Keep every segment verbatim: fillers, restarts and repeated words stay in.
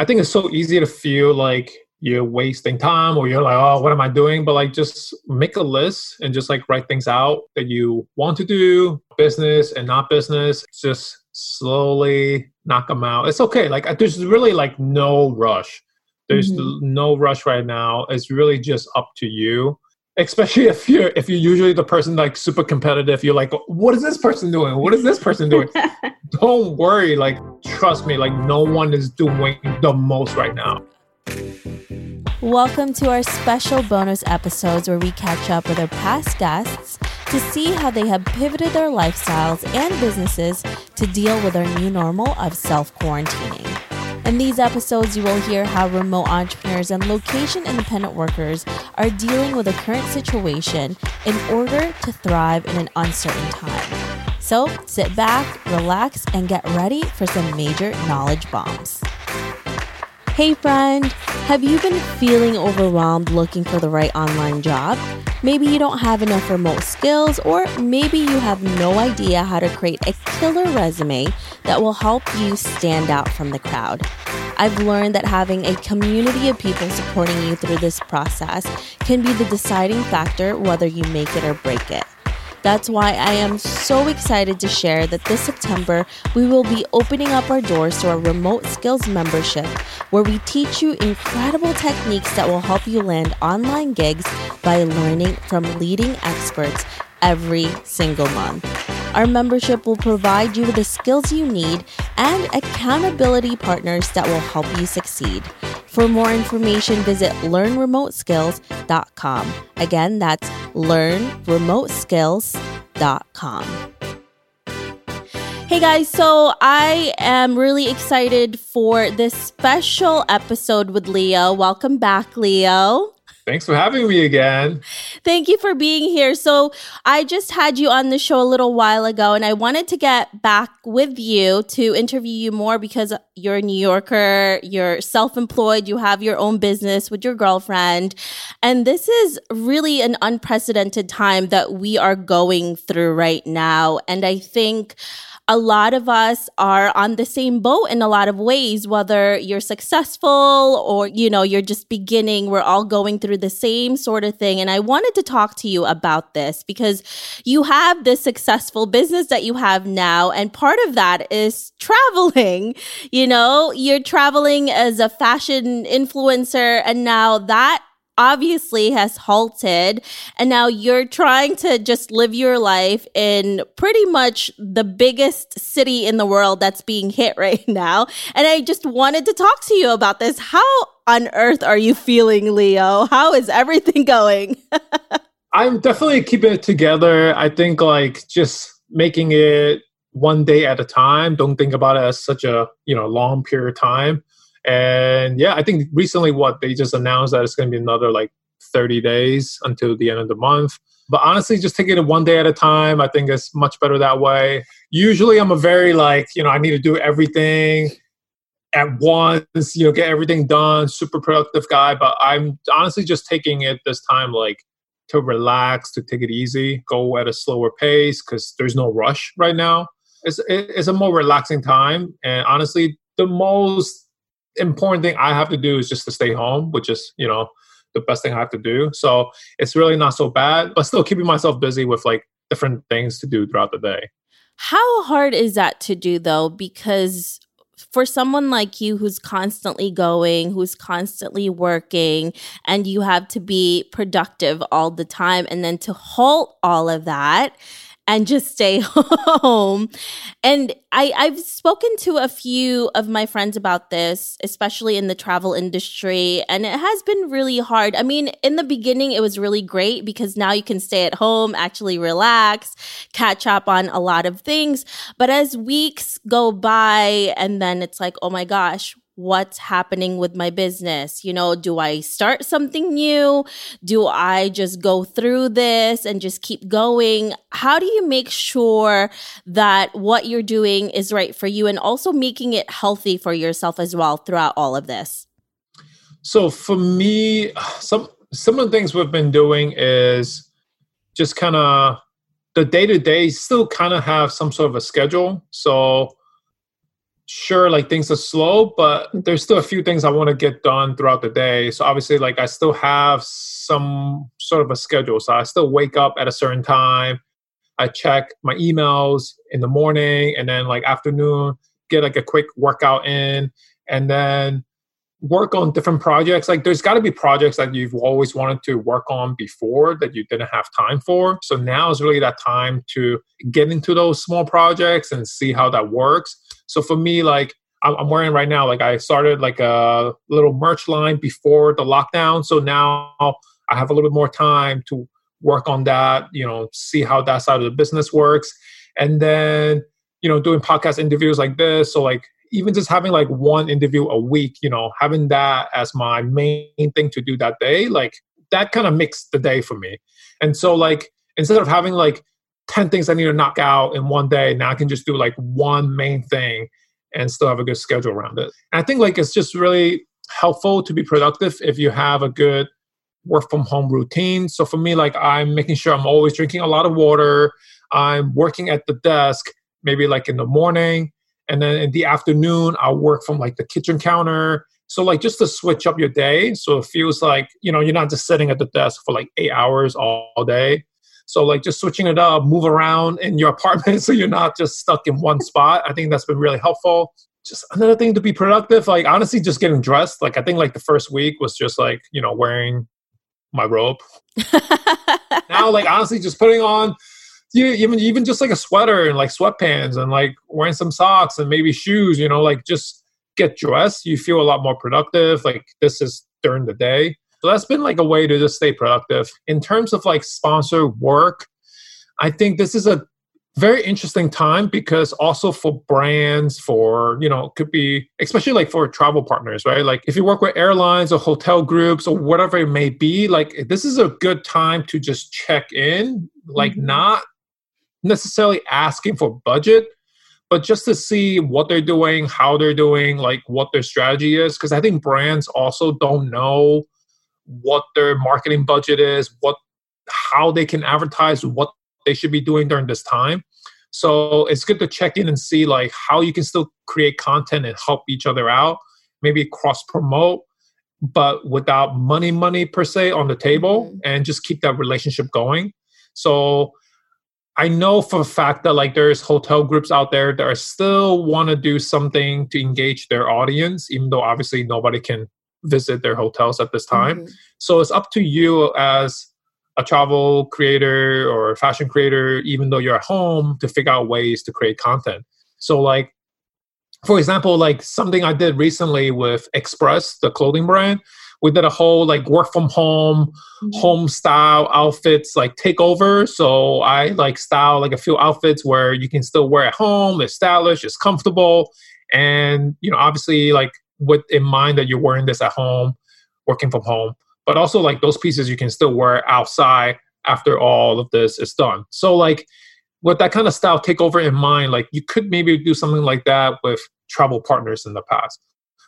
I think it's so easy to feel like you're wasting time, or you're like, oh, what am I doing? But like, just make a list and just like write things out that you want to do, business and not business. Just slowly knock them out. It's okay. Like, there's really like no rush. There's mm-hmm. no rush right now. It's really just up to you. Especially if you're if you're usually the person like super competitive, you're like, what is this person doing? What is this person doing? Don't worry. Like, trust me, like no one is doing the most right now. Welcome to our special bonus episodes where we catch up with our past guests to see how they have pivoted their lifestyles and businesses to deal with our new normal of self-quarantining. In these episodes, you will hear how remote entrepreneurs and location-independent workers are dealing with the current situation in order to thrive in an uncertain time. So sit back, relax, and get ready for some major knowledge bombs. Hey friend, have you been feeling overwhelmed looking for the right online job? Maybe you don't have enough remote skills, or maybe you have no idea how to create a killer resume that will help you stand out from the crowd. I've learned that having a community of people supporting you through this process can be the deciding factor whether you make it or break it. That's why I am so excited to share that this September, we will be opening up our doors to our Remote Skills membership, where we teach you incredible techniques that will help you land online gigs by learning from leading experts every single month. Our membership will provide you with the skills you need and accountability partners that will help you succeed. For more information, visit learn remote skills dot com. Again, that's learn remote skills dot com. Hey guys, so I am really excited for this special episode with Leo. Welcome back, Leo. Thanks for having me again. Thank you for being here. So I just had you on the show a little while ago, and I wanted to get back with you to interview you more because you're a New Yorker, you're self-employed, you have your own business with your girlfriend. And this is really an unprecedented time that we are going through right now. And I think a lot of us are on the same boat in a lot of ways, whether you're successful or, you know, you're just beginning. We're all going through the same sort of thing. And I wanted to talk to you about this because you have this successful business that you have now. And part of that is traveling. You know, you're traveling as a fashion influencer, and now that obviously has halted, and now you're trying to just live your life in pretty much the biggest city in the world that's being hit right now. And I just wanted to talk to you about this. How on earth are you feeling, Leo? How is everything going? I'm definitely keeping it together. I think like just making it one day at a time. Don't think about it as such a, you know, long period of time. And yeah, I think recently what they just announced that it's going to be another like thirty days until the end of the month. But honestly, just taking it one day at a time, I think it's much better that way. Usually I'm a very like, you know, I need to do everything at once, you know, get everything done, super productive guy. But I'm honestly just taking it this time like to relax, to take it easy, go at a slower pace because there's no rush right now. It's, it's a more relaxing time. And honestly, the most important thing I have to do is just to stay home, which is, you know, the best thing I have to do. So it's really not so bad, but still keeping myself busy with like different things to do throughout the day. How hard is that to do though? Because for someone like you who's constantly going, who's constantly working, and you have to be productive all the time, and then to halt all of that and just stay home. And I, I've spoken to a few of my friends about this, especially in the travel industry, and it has been really hard. I mean, in the beginning, it was really great because now you can stay at home, actually relax, catch up on a lot of things. But as weeks go by, and then it's like, oh my gosh, what's happening with my business? You know, do I start something new? Do I just go through this and just keep going? How do you make sure that what you're doing is right for you and also making it healthy for yourself as well throughout all of this? So for me, some, some of the things we've been doing is just kind of the day-to-day still kind of have some sort of a schedule. So sure, like things are slow, but there's still a few things I want to get done throughout the day. So obviously, like I still have some sort of a schedule. So I still wake up at a certain time. I check my emails in the morning and then like afternoon, get like a quick workout in and then work on different projects. Like there's got to be projects that you've always wanted to work on before that you didn't have time for. So now is really that time to get into those small projects and see how that works. So for me, like I'm wearing right now, like I started like a little merch line before the lockdown. So now I have a little bit more time to work on that, you know, see how that side of the business works. And then, you know, doing podcast interviews like this. So like even just having like one interview a week, you know, having that as my main thing to do that day, like that kind of makes the day for me. And so like, instead of having like ten things I need to knock out in one day, now I can just do like one main thing and still have a good schedule around it. And I think like it's just really helpful to be productive if you have a good work from home routine. So for me, like I'm making sure I'm always drinking a lot of water. I'm working at the desk, maybe like in the morning. And then in the afternoon, I'll work from like the kitchen counter. So like just to switch up your day. So it feels like, you know, you're not just sitting at the desk for like eight hours all, all day. So like just switching it up, move around in your apartment so you're not just stuck in one spot. I think that's been really helpful. Just another thing to be productive, like honestly, just getting dressed. Like I think like the first week was just like, you know, wearing my robe. Now like honestly, just putting on you even even just like a sweater and like sweatpants and like wearing some socks and maybe shoes, you know, like just get dressed. You feel a lot more productive. Like this is during the day. So that's been like a way to just stay productive. In terms of like sponsored work, I think this is a very interesting time because also for brands, for, you know, could be, especially like for travel partners, right? Like if you work with airlines or hotel groups or whatever it may be, like this is a good time to just check in, like mm-hmm. not necessarily asking for budget, but just to see what they're doing, how they're doing, like what their strategy is. Because I think brands also don't know what their marketing budget is, what, how they can advertise, what they should be doing during this time. So it's good to check in and see like how you can still create content and help each other out, maybe cross promote, but without money, money per se on the table and just keep that relationship going. So I know for a fact that like there's hotel groups out there that are still want to do something to engage their audience, even though obviously nobody can visit their hotels at this time. Mm-hmm. So it's up to you as a travel creator or a fashion creator, even though you're at home, to figure out ways to create content. So like, for example, like something I did recently with Express, the clothing brand, we did a whole like work from home, mm-hmm. home style outfits, like takeover. So I like style like a few outfits where you can still wear at home, it's stylish, it's comfortable. And, you know, obviously like with in mind that you're wearing this at home, working from home, but also like those pieces you can still wear outside after all of this is done. So like with that kind of style takeover in mind, like you could maybe do something like that with travel partners in the past.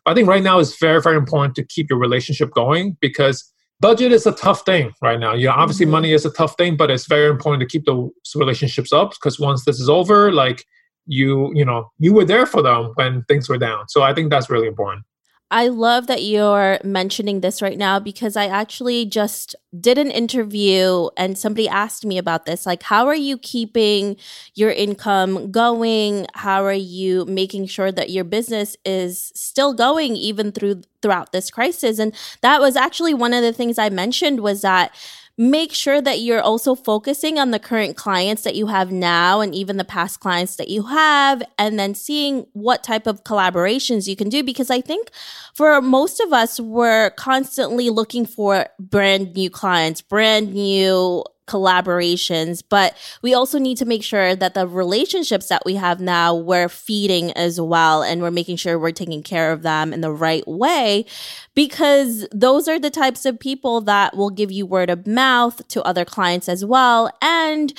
But I think right now it's very, very important to keep your relationship going because budget is a tough thing right now. You know, obviously mm-hmm. money is a tough thing, but it's very important to keep those relationships up because once this is over, like you, you know, you were there for them when things were down. So I think that's really important. I love that you're mentioning this right now because I actually just did an interview and somebody asked me about this. Like, how are you keeping your income going? How are you making sure that your business is still going even through throughout this crisis? And that was actually one of the things I mentioned was that make sure that you're also focusing on the current clients that you have now and even the past clients that you have and then seeing what type of collaborations you can do. Because I think for most of us, we're constantly looking for brand new clients, brand new collaborations, but we also need to make sure that the relationships that we have now, we're feeding as well. And we're making sure we're taking care of them in the right way, because those are the types of people that will give you word of mouth to other clients as well. And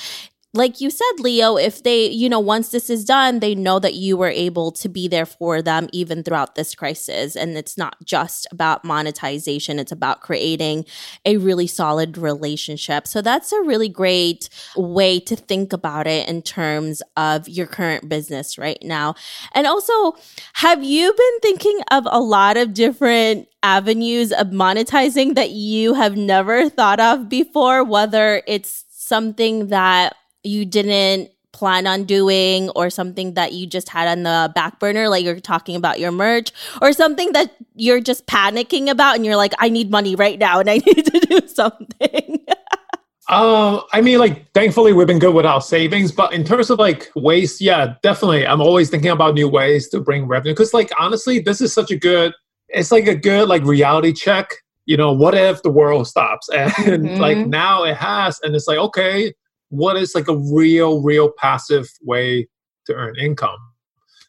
like you said, Leo, if they, you know, once this is done, they know that you were able to be there for them even throughout this crisis. And it's not just about monetization. It's about creating a really solid relationship. So that's a really great way to think about it in terms of your current business right now. And also, have you been thinking of a lot of different avenues of monetizing that you have never thought of before, whether it's something that you didn't plan on doing or something that you just had on the back burner, like you're talking about your merch, or something that you're just panicking about and you're like, I need money right now and I need to do something? Uh, I mean, like, thankfully we've been good with our savings, but in terms of like waste, yeah, definitely. I'm always thinking about new ways to bring revenue. Cause like, honestly, this is such a good, it's like a good like reality check. You know, what if the world stops? And mm-hmm. like now it has, and it's like, okay, what is like a real, real passive way to earn income?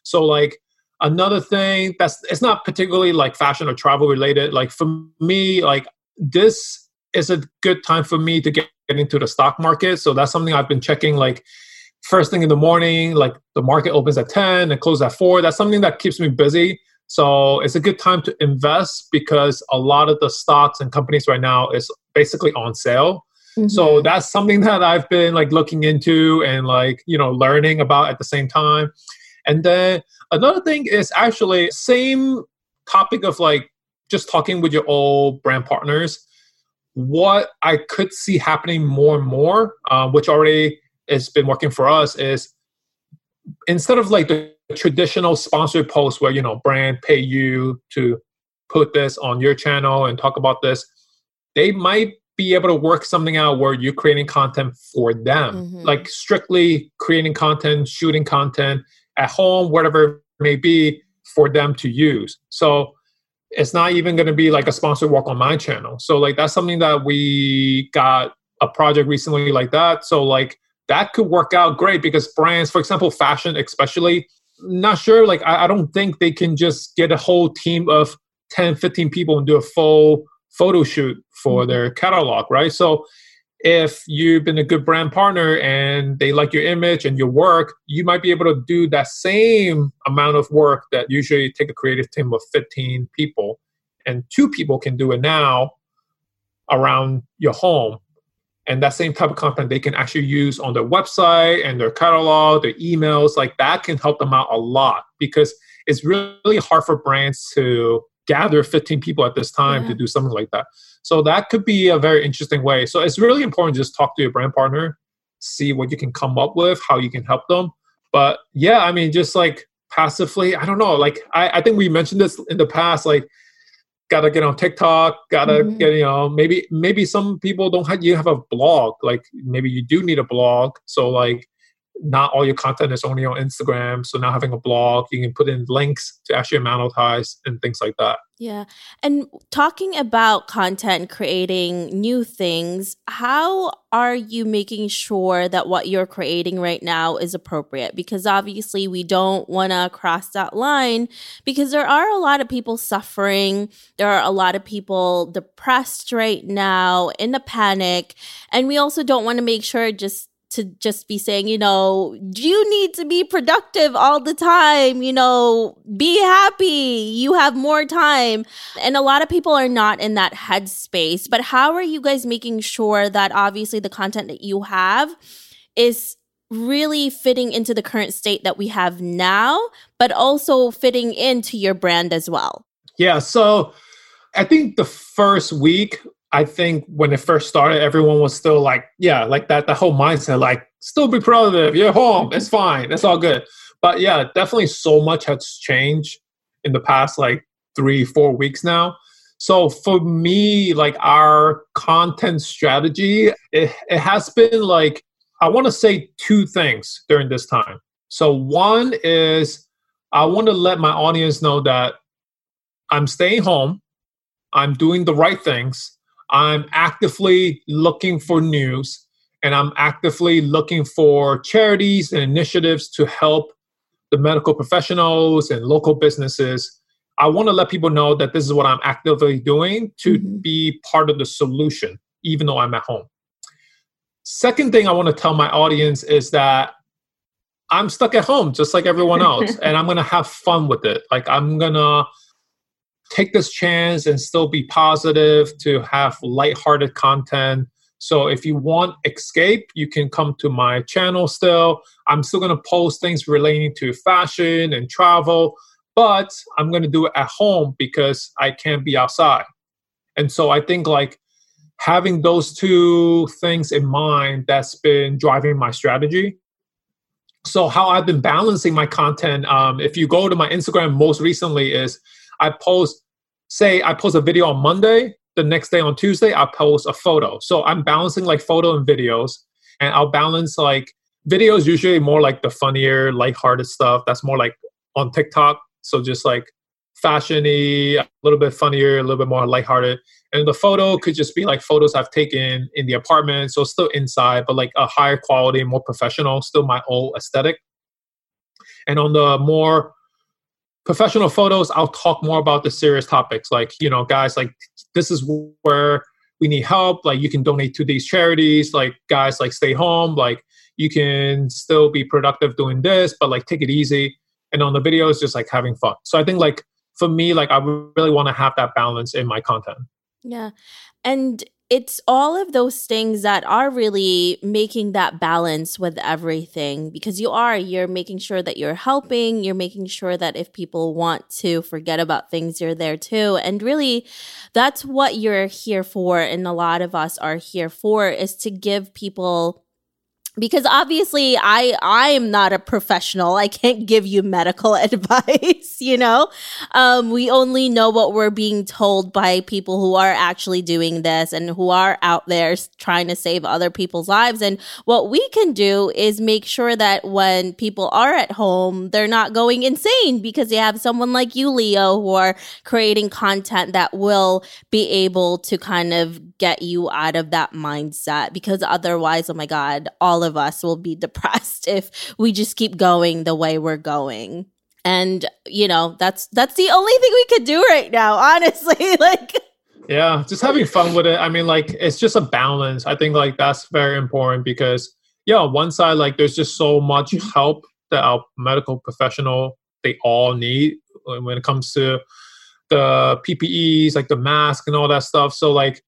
So like another thing that's, it's not particularly like fashion or travel related. Like for me, like this is a good time for me to get into the stock market. So that's something I've been checking like first thing in the morning, like the market opens at ten and closes at four. That's something that keeps me busy. So it's a good time to invest because a lot of the stocks and companies right now is basically on sale. Mm-hmm. So that's something that I've been like looking into and like, you know, learning about at the same time. And then another thing is actually same topic of like just talking with your old brand partners. What I could see happening more and more, uh, which already has been working for us, is instead of like the traditional sponsored posts where, you know, brand pay you to put this on your channel and talk about this, they might be able to work something out where you're creating content for them, mm-hmm. like strictly creating content, shooting content at home, whatever it may be for them to use. So it's not even going to be like a sponsored walk on my channel. So like, that's something that we got a project recently like that. So like that could work out great because brands, for example, fashion, especially, not sure, like, I, I don't think they can just get a whole team of ten, fifteen people and do a full photo shoot for mm-hmm. their catalog, right? So if you've been a good brand partner and they like your image and your work, you might be able to do that same amount of work that usually take a creative team of fifteen people, and two people can do it now around your home. And that same type of content they can actually use on their website and their catalog, their emails, like that can help them out a lot because it's really hard for brands to gather fifteen people at this time yeah. to do something like that. So that could be a very interesting way. So it's really important to just talk to your brand partner, see what you can come up with, how you can help them. But yeah, I mean, just like passively, I don't know. Like I, I think we mentioned this in the past, like, gotta get on TikTok, gotta mm-hmm. get, you know, maybe maybe some people don't have, you have a blog, like maybe you do need a blog. So like not all your content is only on Instagram. So now having a blog, you can put in links to actually monetize and things like that. Yeah. And talking about content, creating new things, how are you making sure that what you're creating right now is appropriate? Because obviously we don't want to cross that line because there are a lot of people suffering. There are a lot of people depressed right now, in a panic. And we also don't want to make sure just to just be saying, you know, you need to be productive all the time, you know, be happy, you have more time. And a lot of people are not in that headspace. But how are you guys making sure that obviously the content that you have is really fitting into the current state that we have now, but also fitting into your brand as well? Yeah, so I think the first week, I think when it first started, everyone was still like, yeah, like that, the whole mindset, like still be productive, you're home, it's fine, it's all good. But yeah, definitely so much has changed in the past like three, four weeks now. So for me, like our content strategy, it, it has been like, I want to say two things during this time. So one is I want to let my audience know that I'm staying home, I'm doing the right things, I'm actively looking for news, and I'm actively looking for charities and initiatives to help the medical professionals and local businesses. I want to let people know that this is what I'm actively doing to mm-hmm. be part of the solution, even though I'm at home. Second thing I want to tell my audience is that I'm stuck at home just like everyone else, and I'm going to have fun with it. Like, I'm going to take this chance and still be positive, to have lighthearted content. So if you want escape, you can come to my channel still. I'm still going to post things relating to fashion and travel, but I'm going to do it at home because I can't be outside. And so I think, like, having those two things in mind, that's been driving my strategy. So how I've been balancing my content, um, if you go to my Instagram most recently, is I post, say I post a video on Monday, the next day on Tuesday, I post a photo. So I'm balancing like photo and videos, and I'll balance like videos usually more like the funnier, lighthearted stuff. That's more like on TikTok. So just like fashion-y, a little bit funnier, a little bit more lighthearted. And the photo could just be like photos I've taken in the apartment. So still inside, but like a higher quality, more professional, still my old aesthetic. And on the more professional photos, I'll talk more about the serious topics. Like, you know, guys, like, this is where we need help. Like, you can donate to these charities. Like, guys, like, stay home. Like, you can still be productive doing this, but like, take it easy. And on the videos, just like having fun. So I think, like, for me, like, I really want to have that balance in my content. Yeah. And it's all of those things that are really making that balance with everything, because you are, you're making sure that you're helping, you're making sure that if people want to forget about things, you're there too. And really, that's what you're here for. And a lot of us are here for, is to give people. Because obviously I I am not a professional. I can't give you medical advice, you know? Um, we only know what we're being told by people who are actually doing this and who are out there trying to save other people's lives. And what we can do is make sure that when people are at home, they're not going insane because they have someone like you, Leo, who are creating content that will be able to kind of get you out of that mindset. Because otherwise, oh my God, all of us will be depressed if we just keep going the way we're going. And, you know, that's that's the only thing we could do right now, honestly. Like, yeah, just having fun with it. I mean, like, it's just a balance. I think, like, that's very important because, yeah, on one side, like, there's just so much help that our medical professional, they all need when it comes to the P P Es, like the mask and all that stuff. So, like,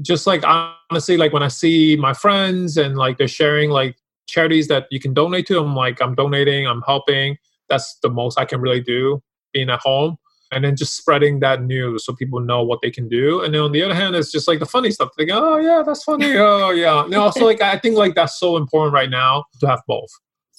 just like, honestly, like when I see my friends and like they're sharing like charities that you can donate to, I'm like, I'm donating, I'm helping. That's the most I can really do being at home. And then just spreading that news so people know what they can do. And then on the other hand, it's just like the funny stuff. Like, oh yeah, that's funny. Oh yeah. No, so like, I think like that's so important right now to have both.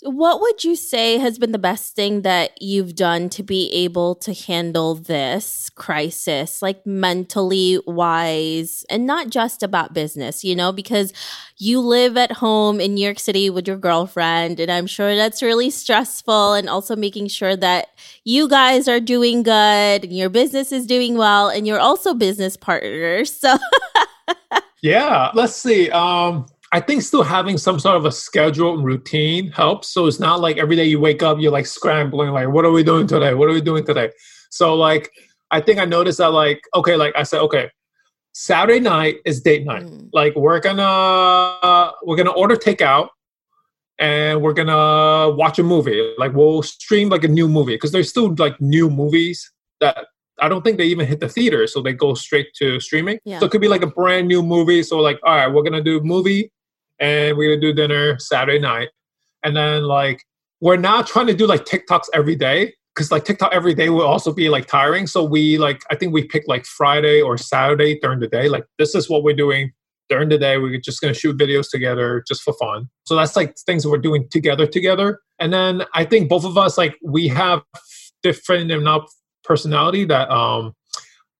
What would you say has been the best thing that you've done to be able to handle this crisis, like mentally wise, and not just about business, you know, because you live at home in New York City with your girlfriend, and I'm sure that's really stressful, and also making sure that you guys are doing good and your business is doing well, and you're also business partners. So yeah, let's see. Um, I think still having some sort of a schedule and routine helps. So it's not like every day you wake up, you're like scrambling, like, what are we doing today? What are we doing today? So like, I think I noticed that like, okay, like I said, okay, Saturday night is date night. Mm. Like we're gonna, uh, we're gonna order takeout and we're gonna watch a movie. Like we'll stream like a new movie because there's still like new movies that I don't think they even hit the theater. So they go straight to streaming. Yeah. So it could be like a brand new movie. So like, all right, we're gonna do movie. And we're going to do dinner Saturday night. And then, like, we're not trying to do, like, TikToks every day. Because, like, TikTok every day will also be, like, tiring. So we, like, I think we pick, like, Friday or Saturday during the day. Like, this is what we're doing during the day. We're just going to shoot videos together just for fun. So that's, like, things we're doing together together. And then I think both of us, like, we have different enough personality that um,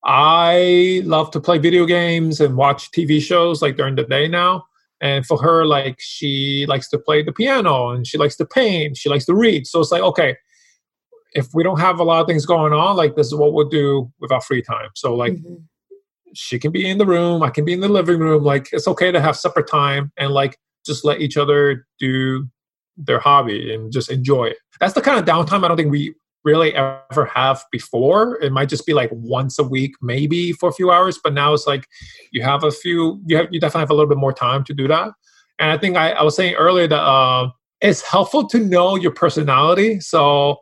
I love to play video games and watch T V shows, like, during the day now. And for her, like, she likes to play the piano and she likes to paint. She likes to read. So it's like, okay, if we don't have a lot of things going on, like, this is what we'll do with our free time. So, like, mm-hmm. she can be in the room. I can be in the living room. Like, it's okay to have separate time and, like, just let each other do their hobby and just enjoy it. That's the kind of downtime I don't think we really ever have before. It might just be like once a week, maybe for a few hours, but now it's like you have a few, you have, you definitely have a little bit more time to do that. And I think I, I was saying earlier that uh, it's helpful to know your personality. So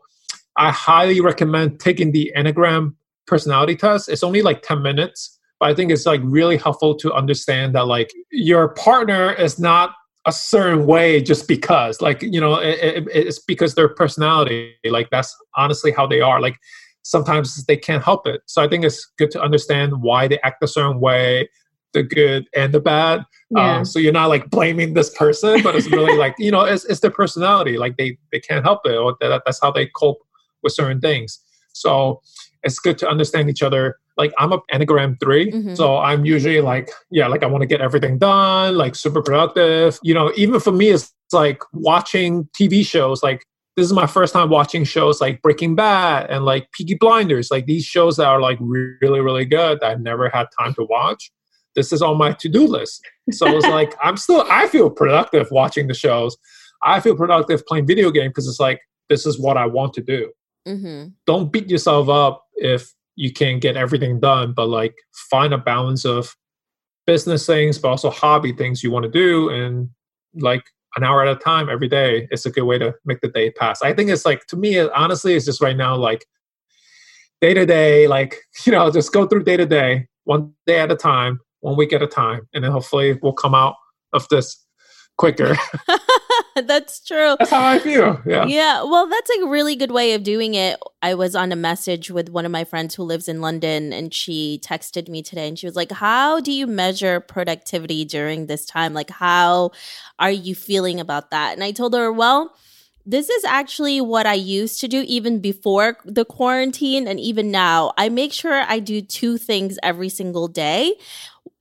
I highly recommend taking the Enneagram personality test. It's only like ten minutes, but I think it's like really helpful to understand that like your partner is not a certain way just because, like, you know, it, it, it's because their personality, like that's honestly how they are. Like sometimes they can't help it. So I think it's good to understand why they act a certain way, the good and the bad. Yeah. Um, so you're not like blaming this person, but it's really like, you know, it's, it's their personality. Like they, they can't help it, or that, that's how they cope with certain things. So it's good to understand each other. Like I'm an Enneagram three, mm-hmm. so I'm usually like, yeah, like I want to get everything done, like super productive. You know, even for me, it's like watching T V shows. Like this is my first time watching shows like Breaking Bad and like Peaky Blinders. Like these shows that are like really, really good that I've never had time to watch. This is on my to-do list. So it's like, I'm still, I feel productive watching the shows. I feel productive playing video games because it's like, this is what I want to do. Mm-hmm. Don't beat yourself up if you can't get everything done, but like find a balance of business things, but also hobby things you want to do. And like an hour at a time every day, it's a good way to make the day pass. I think it's like, to me, it, honestly, it's just right now, like day to day, like, you know, just go through day to day, one day at a time, one week at a time. And then hopefully we'll come out of this quicker. That's true. That's how I feel. Yeah. Yeah. Well, that's a really good way of doing it. I was on a message with one of my friends who lives in London, and she texted me today and she was like, how do you measure productivity during this time? Like, how are you feeling about that? And I told her, well, this is actually what I used to do even before the quarantine and even now. I make sure I do two things every single day.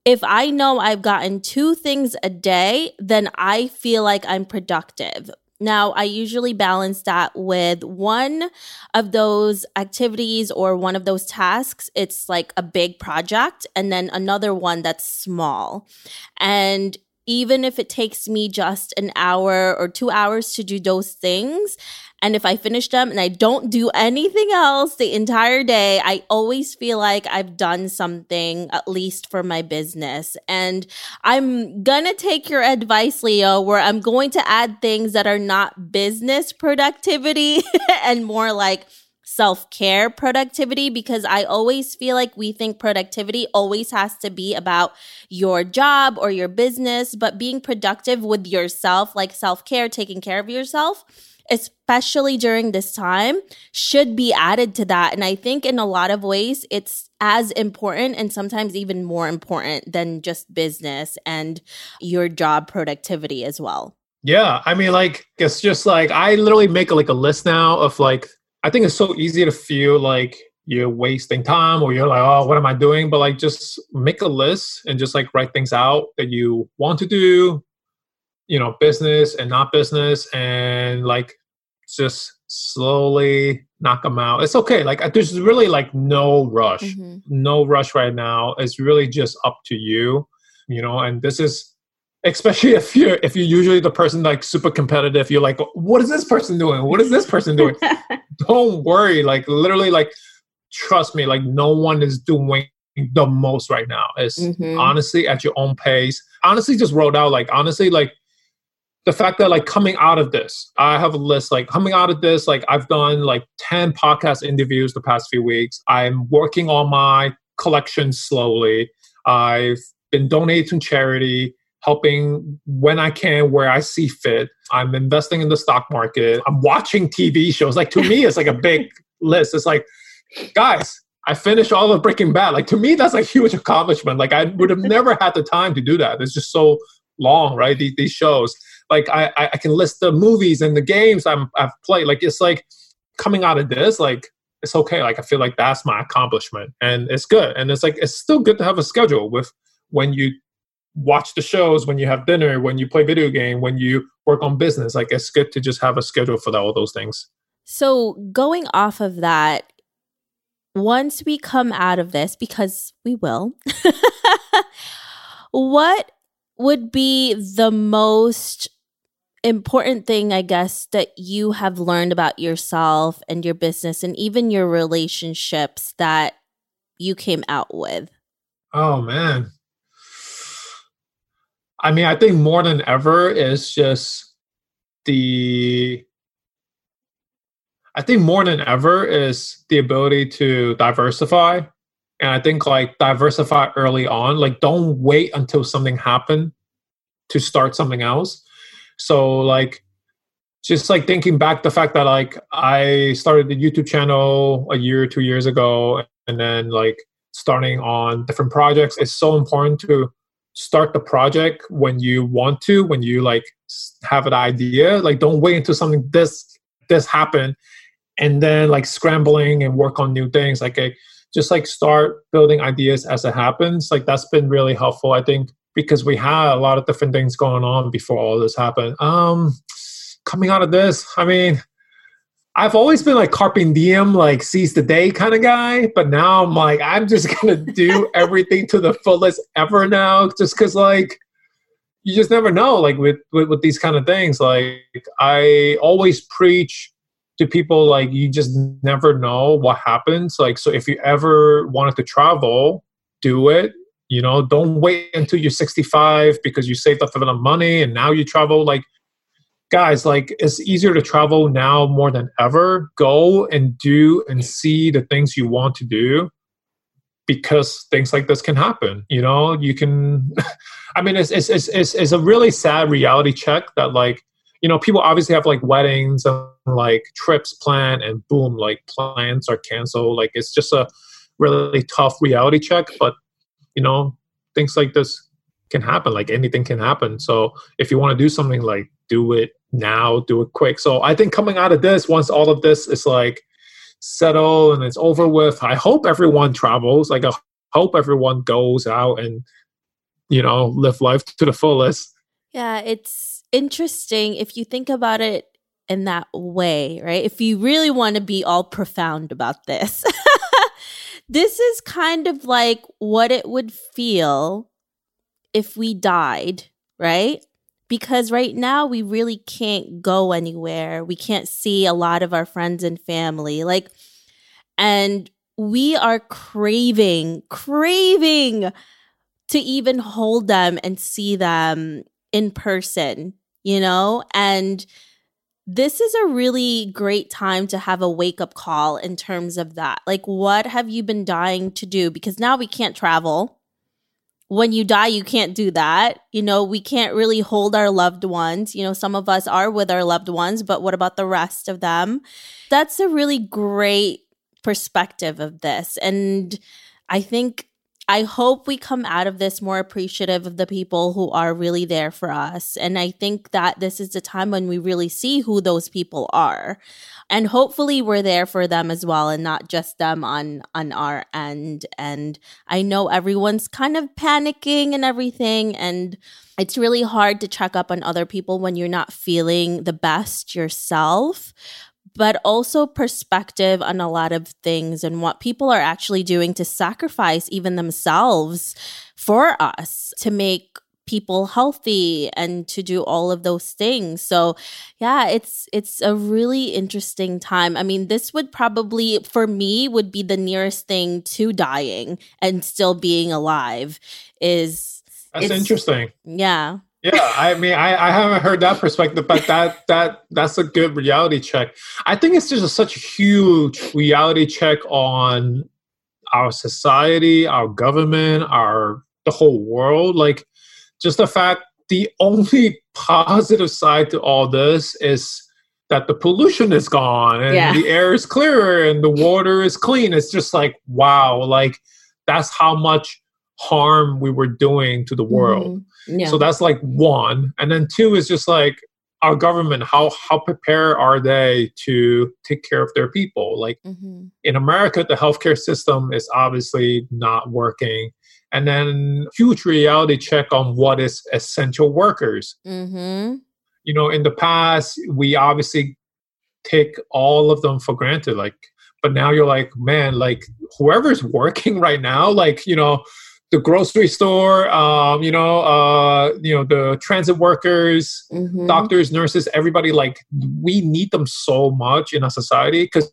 If I know I've gotten two things a day, then I feel like I'm productive. Now, I usually balance that with one of those activities or one of those tasks. It's like a big project, and then another one that's small. And even if it takes me just an hour or two hours to do those things, and if I finish them and I don't do anything else the entire day, I always feel like I've done something, at least for my business. And I'm gonna take your advice, Leo, where I'm going to add things that are not business productivity and more like self-care productivity, because I always feel like we think productivity always has to be about your job or your business, but being productive with yourself, like self-care, taking care of yourself, especially during this time, should be added to that. And I think in a lot of ways, it's as important and sometimes even more important than just business and your job productivity as well. Yeah. I mean, like, it's just like, I literally make like a list now of like, I think it's so easy to feel like you're wasting time or you're like, oh, what am I doing? But like, just make a list and just like write things out that you want to do, you know, business and not business, and like just slowly knock them out. It's okay. Like there's really like no rush, mm-hmm. no rush right now. It's really just up to you, you know, and this is, especially if you're, if you're usually the person like super competitive, you're like, what is this person doing? What is this person doing? Don't worry. Like literally, like, trust me, like no one is doing the most right now. It's mm-hmm. honestly at your own pace. Honestly, just rolled out. Like, honestly, like the fact that like coming out of this, I have a list, like coming out of this, like I've done like ten podcast interviews the past few weeks. I'm working on my collection slowly. I've been donating to charity, helping when I can, where I see fit. I'm investing in the stock market. I'm watching T V shows. Like to me, it's like a big list. It's like, guys, I finished all of Breaking Bad. Like to me, that's a huge accomplishment. Like I would have never had the time to do that. It's just so long, right? These, these shows. Like I, I can list the movies and the games I'm, I've played. Like it's like coming out of this, like it's okay. Like I feel like that's my accomplishment, and it's good. And it's like, it's still good to have a schedule with when you watch the shows, when you have dinner, when you play video game, when you work on business. Like it's good to just have a schedule for that, all those things. So going off of that, once we come out of this, because we will, what would be the most important thing, I guess, that you have learned about yourself and your business and even your relationships that you came out with? Oh, man. I mean, I think more than ever is just the, I think more than ever is the ability to diversify. And I think like diversify early on, like don't wait until something happened to start something else. So like, just like thinking back the fact that like I started the YouTube channel a year or two years ago, and then like starting on different projects, it's so important to start the project when you want to, when you like have an idea. Like don't wait until something this this happened and then like scrambling and work on new things. Like okay, just like start building ideas as it happens. Like that's been really helpful, I think, because we had a lot of different things going on before all this happened. Um, coming out of this, I mean, I've always been like carpe diem, like seize the day kind of guy. But now I'm like, I'm just going to do everything to the fullest ever now. Just because like, you just never know, like with, with, with these kind of things. Like I always preach to people, like you just never know what happens. Like, so if you ever wanted to travel, do it. You know, don't wait until you're sixty-five because you saved up a lot of money and now you travel. Like, guys, like it's easier to travel now more than ever. Go and do and see the things you want to do, because things like this can happen. You know, you can. I mean, it's it's it's it's, it's a really sad reality check that like, you know, people obviously have like weddings and like trips planned, and boom, like plans are canceled. Like it's just a really tough reality check. But you know, things like this can happen. Like anything can happen. So if you want to do something, like do it now, do it quick. So I think coming out of this, once all of this is like settled and it's over with, I hope everyone travels. Like I hope everyone goes out and, you know, live life to the fullest. Yeah, it's interesting if you think about it in that way, right? If you really want to be all profound about this, this is kind of like what it would feel if we died, right? Because right now we really can't go anywhere. We can't see a lot of our friends and family. Like, and we are craving, craving to even hold them and see them in person, you know? And this is a really great time to have a wake-up call in terms of that. Like, what have you been dying to do? Because now we can't travel. When you die, you can't do that. You know, we can't really hold our loved ones. You know, some of us are with our loved ones, but what about the rest of them? That's a really great perspective of this. And I think, I hope we come out of this more appreciative of the people who are really there for us. And I think that this is the time when we really see who those people are. And hopefully we're there for them as well and not just them on, on our end. And I know everyone's kind of panicking and everything. And it's really hard to check up on other people when you're not feeling the best yourself. But also perspective on a lot of things and what people are actually doing to sacrifice even themselves for us to make people healthy and to do all of those things. So yeah, it's it's a really interesting time. I mean, this would probably, for me, would be the nearest thing to dying and still being alive. Is That's interesting. Yeah. Yeah, I mean, I, I haven't heard that perspective, but that that that's a good reality check. I think it's just a, such a huge reality check on our society, our government, our the whole world. Like, just the fact the only positive side to all this is that the pollution is gone and yeah. the air is clearer and the water is clean. It's just like, wow, like that's how much harm we were doing to the world. Mm-hmm. Yeah. So that's like one. And then two is just like our government, how how prepared are they to take care of their people? Like mm-hmm. in America, the healthcare system is obviously not working. And then huge reality check on what is essential workers. Mm-hmm. You know, in the past, we obviously take all of them for granted. Like, but now you're like, man, like whoever's working right now, like, you know, the grocery store, um, you know, uh, you know, the transit workers, mm-hmm. doctors, nurses, everybody, like we need them so much in our society because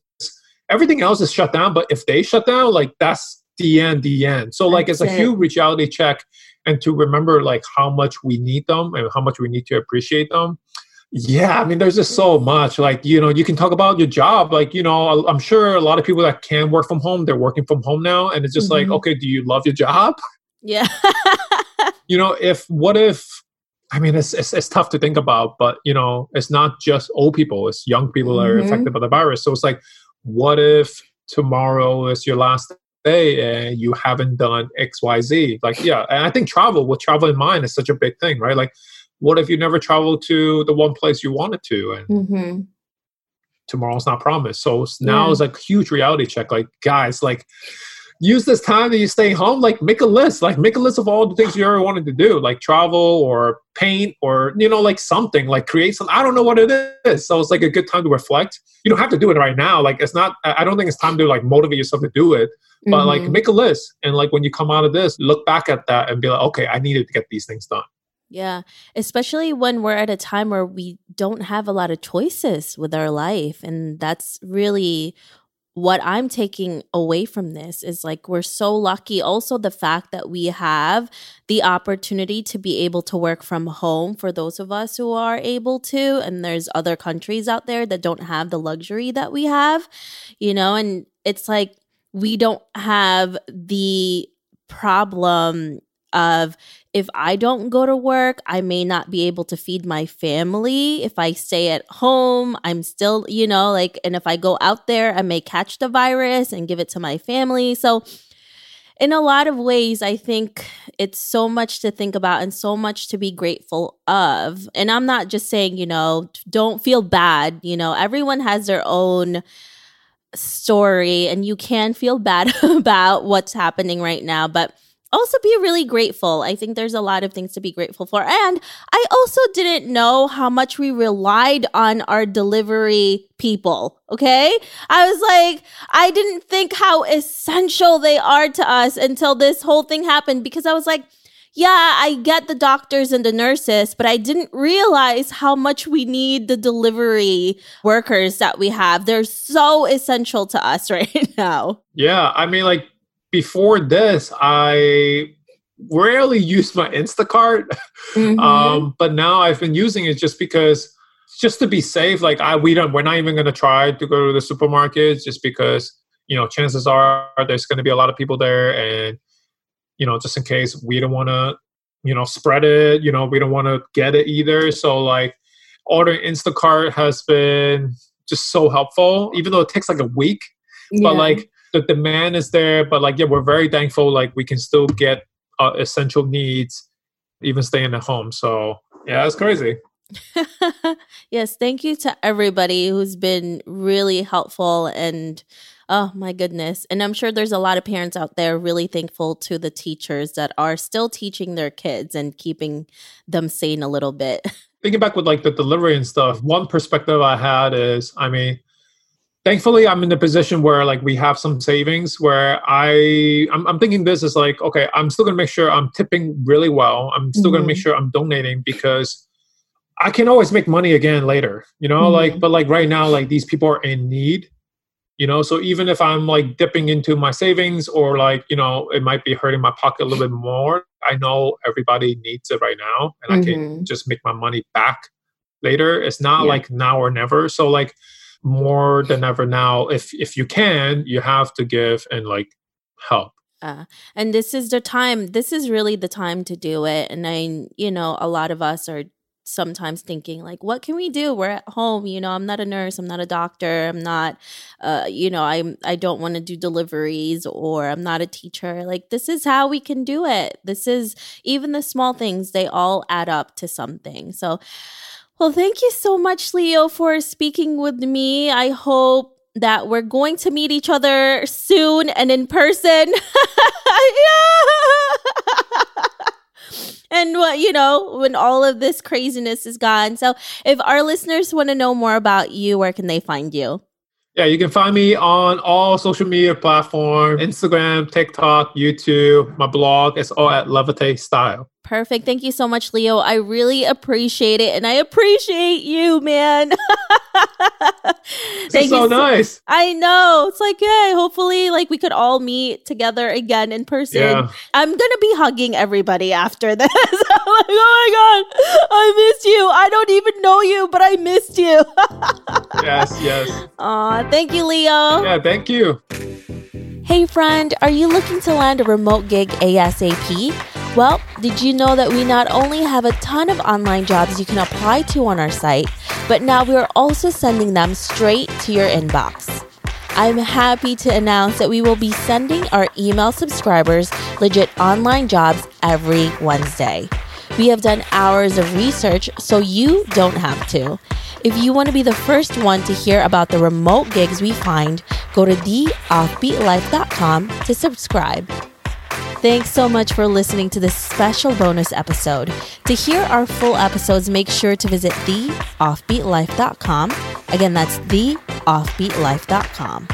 everything else is shut down. But if they shut down, like that's the end, the end. So like That's it's a it. huge reality check, and to remember like how much we need them and how much we need to appreciate them. Yeah, I mean, there's just so much. Like, you know, you can talk about your job. Like, you know, I'm sure a lot of people that can work from home, they're working from home now. And it's just mm-hmm. like, okay, do you love your job? Yeah. You know, if, what if, I mean, it's, it's it's tough to think about, but, you know, it's not just old people. It's young people that are mm-hmm. affected by the virus. So it's like, what if tomorrow is your last day and you haven't done X, Y, Z? Like, yeah. And I think travel, with travel in mind, is such a big thing, right? Like, what if you never traveled to the one place you wanted to, and mm-hmm. tomorrow's not promised? So now yeah. it's like huge reality check. Like, guys, like use this time that you stay home, like make a list, like make a list of all the things you ever wanted to do, like travel or paint or, you know, like something, like create some, I don't know what it is. So it's like a good time to reflect. You don't have to do it right now. Like it's not, I don't think it's time to like motivate yourself to do it, but mm-hmm. like make a list. And like when you come out of this, look back at that and be like, okay, I needed to get these things done. Yeah, especially when we're at a time where we don't have a lot of choices with our life. And that's really what I'm taking away from this is like we're so lucky. Also, the fact that we have the opportunity to be able to work from home for those of us who are able to. And there's other countries out there that don't have the luxury that we have, you know, and it's like we don't have the problem of if I don't go to work, I may not be able to feed my family. If I stay at home, I'm still, you know, like, and if I go out there, I may catch the virus and give it to my family. So in a lot of ways, I think it's so much to think about and so much to be grateful of. And I'm not just saying, you know, don't feel bad. You know, everyone has their own story and you can feel bad about what's happening right now. But also be really grateful. I think there's a lot of things to be grateful for. And I also didn't know how much we relied on our delivery people, okay? I was like, I didn't think how essential they are to us until this whole thing happened, because I was like, yeah, I get the doctors and the nurses, but I didn't realize how much we need the delivery workers that we have. They're so essential to us right now. Yeah, I mean, like, before this, I rarely used my Instacart, mm-hmm. um, but now I've been using it just because, just to be safe. Like I, we don't, we're not even going to try to go to the supermarket just because, you know, chances are there's going to be a lot of people there, and you know, just in case we don't want to, you know, spread it. You know, we don't want to get it either. So like, ordering Instacart has been just so helpful, even though it takes like a week, yeah. but like. The demand is there, but like, yeah, we're very thankful. Like we can still get uh, essential needs, even staying at home. So yeah, it's crazy. Yes. Thank you to everybody who's been really helpful, and oh my goodness. And I'm sure there's a lot of parents out there really thankful to the teachers that are still teaching their kids and keeping them sane a little bit. Thinking back with like the delivery and stuff, one perspective I had is, I mean, thankfully, I'm in the position where like we have some savings where I, I'm, I'm thinking this is like, okay, I'm still going to make sure I'm tipping really well. I'm still mm-hmm. going to make sure I'm donating, because I can always make money again later, you know, mm-hmm. like, but like right now, like these people are in need, you know, so even if I'm like dipping into my savings or like, you know, it might be hurting my pocket a little bit more, I know everybody needs it right now, and mm-hmm. I can just make my money back later. It's not yeah. like now or never. So like, more than ever now, if if you can, you have to give and like help. Uh, and this is the time, this is really the time to do it. And I, you know, a lot of us are sometimes thinking like, what can we do? We're at home, you know, I'm not a nurse, I'm not a doctor, I'm not, uh, you know, I'm, I don't want to do deliveries, or I'm not a teacher. Like this is how we can do it. This is, even the small things, they all add up to something. So well, thank you so much, Leo, for speaking with me. I hope that we're going to meet each other soon and in person. And, what you know, when all of this craziness is gone. So if our listeners want to know more about you, where can they find you? Yeah, you can find me on all social media platforms, Instagram, TikTok, YouTube. My blog is all at Levitate Style. Perfect. Thank you so much, Leo. I really appreciate it. And I appreciate you, man. Thank so you so nice. I know. It's like, yeah, hopefully like we could all meet together again in person. Yeah. I'm going to be hugging everybody after this. I'm like, oh my God, I missed you. I don't even know you, but I missed you. Yes, yes. Aw, thank you, Leo. Yeah, thank you. Hey friend, are you looking to land a remote gig ASAP? Well, did you know that we not only have a ton of online jobs you can apply to on our site, but now we are also sending them straight to your inbox. I'm happy to announce that we will be sending our email subscribers legit online jobs every Wednesday. We have done hours of research so you don't have to. If you want to be the first one to hear about the remote gigs we find, go to the offbeat life dot com to subscribe. Thanks so much for listening to this special bonus episode. To hear our full episodes, make sure to visit the offbeat life dot com. Again, that's the offbeat life dot com.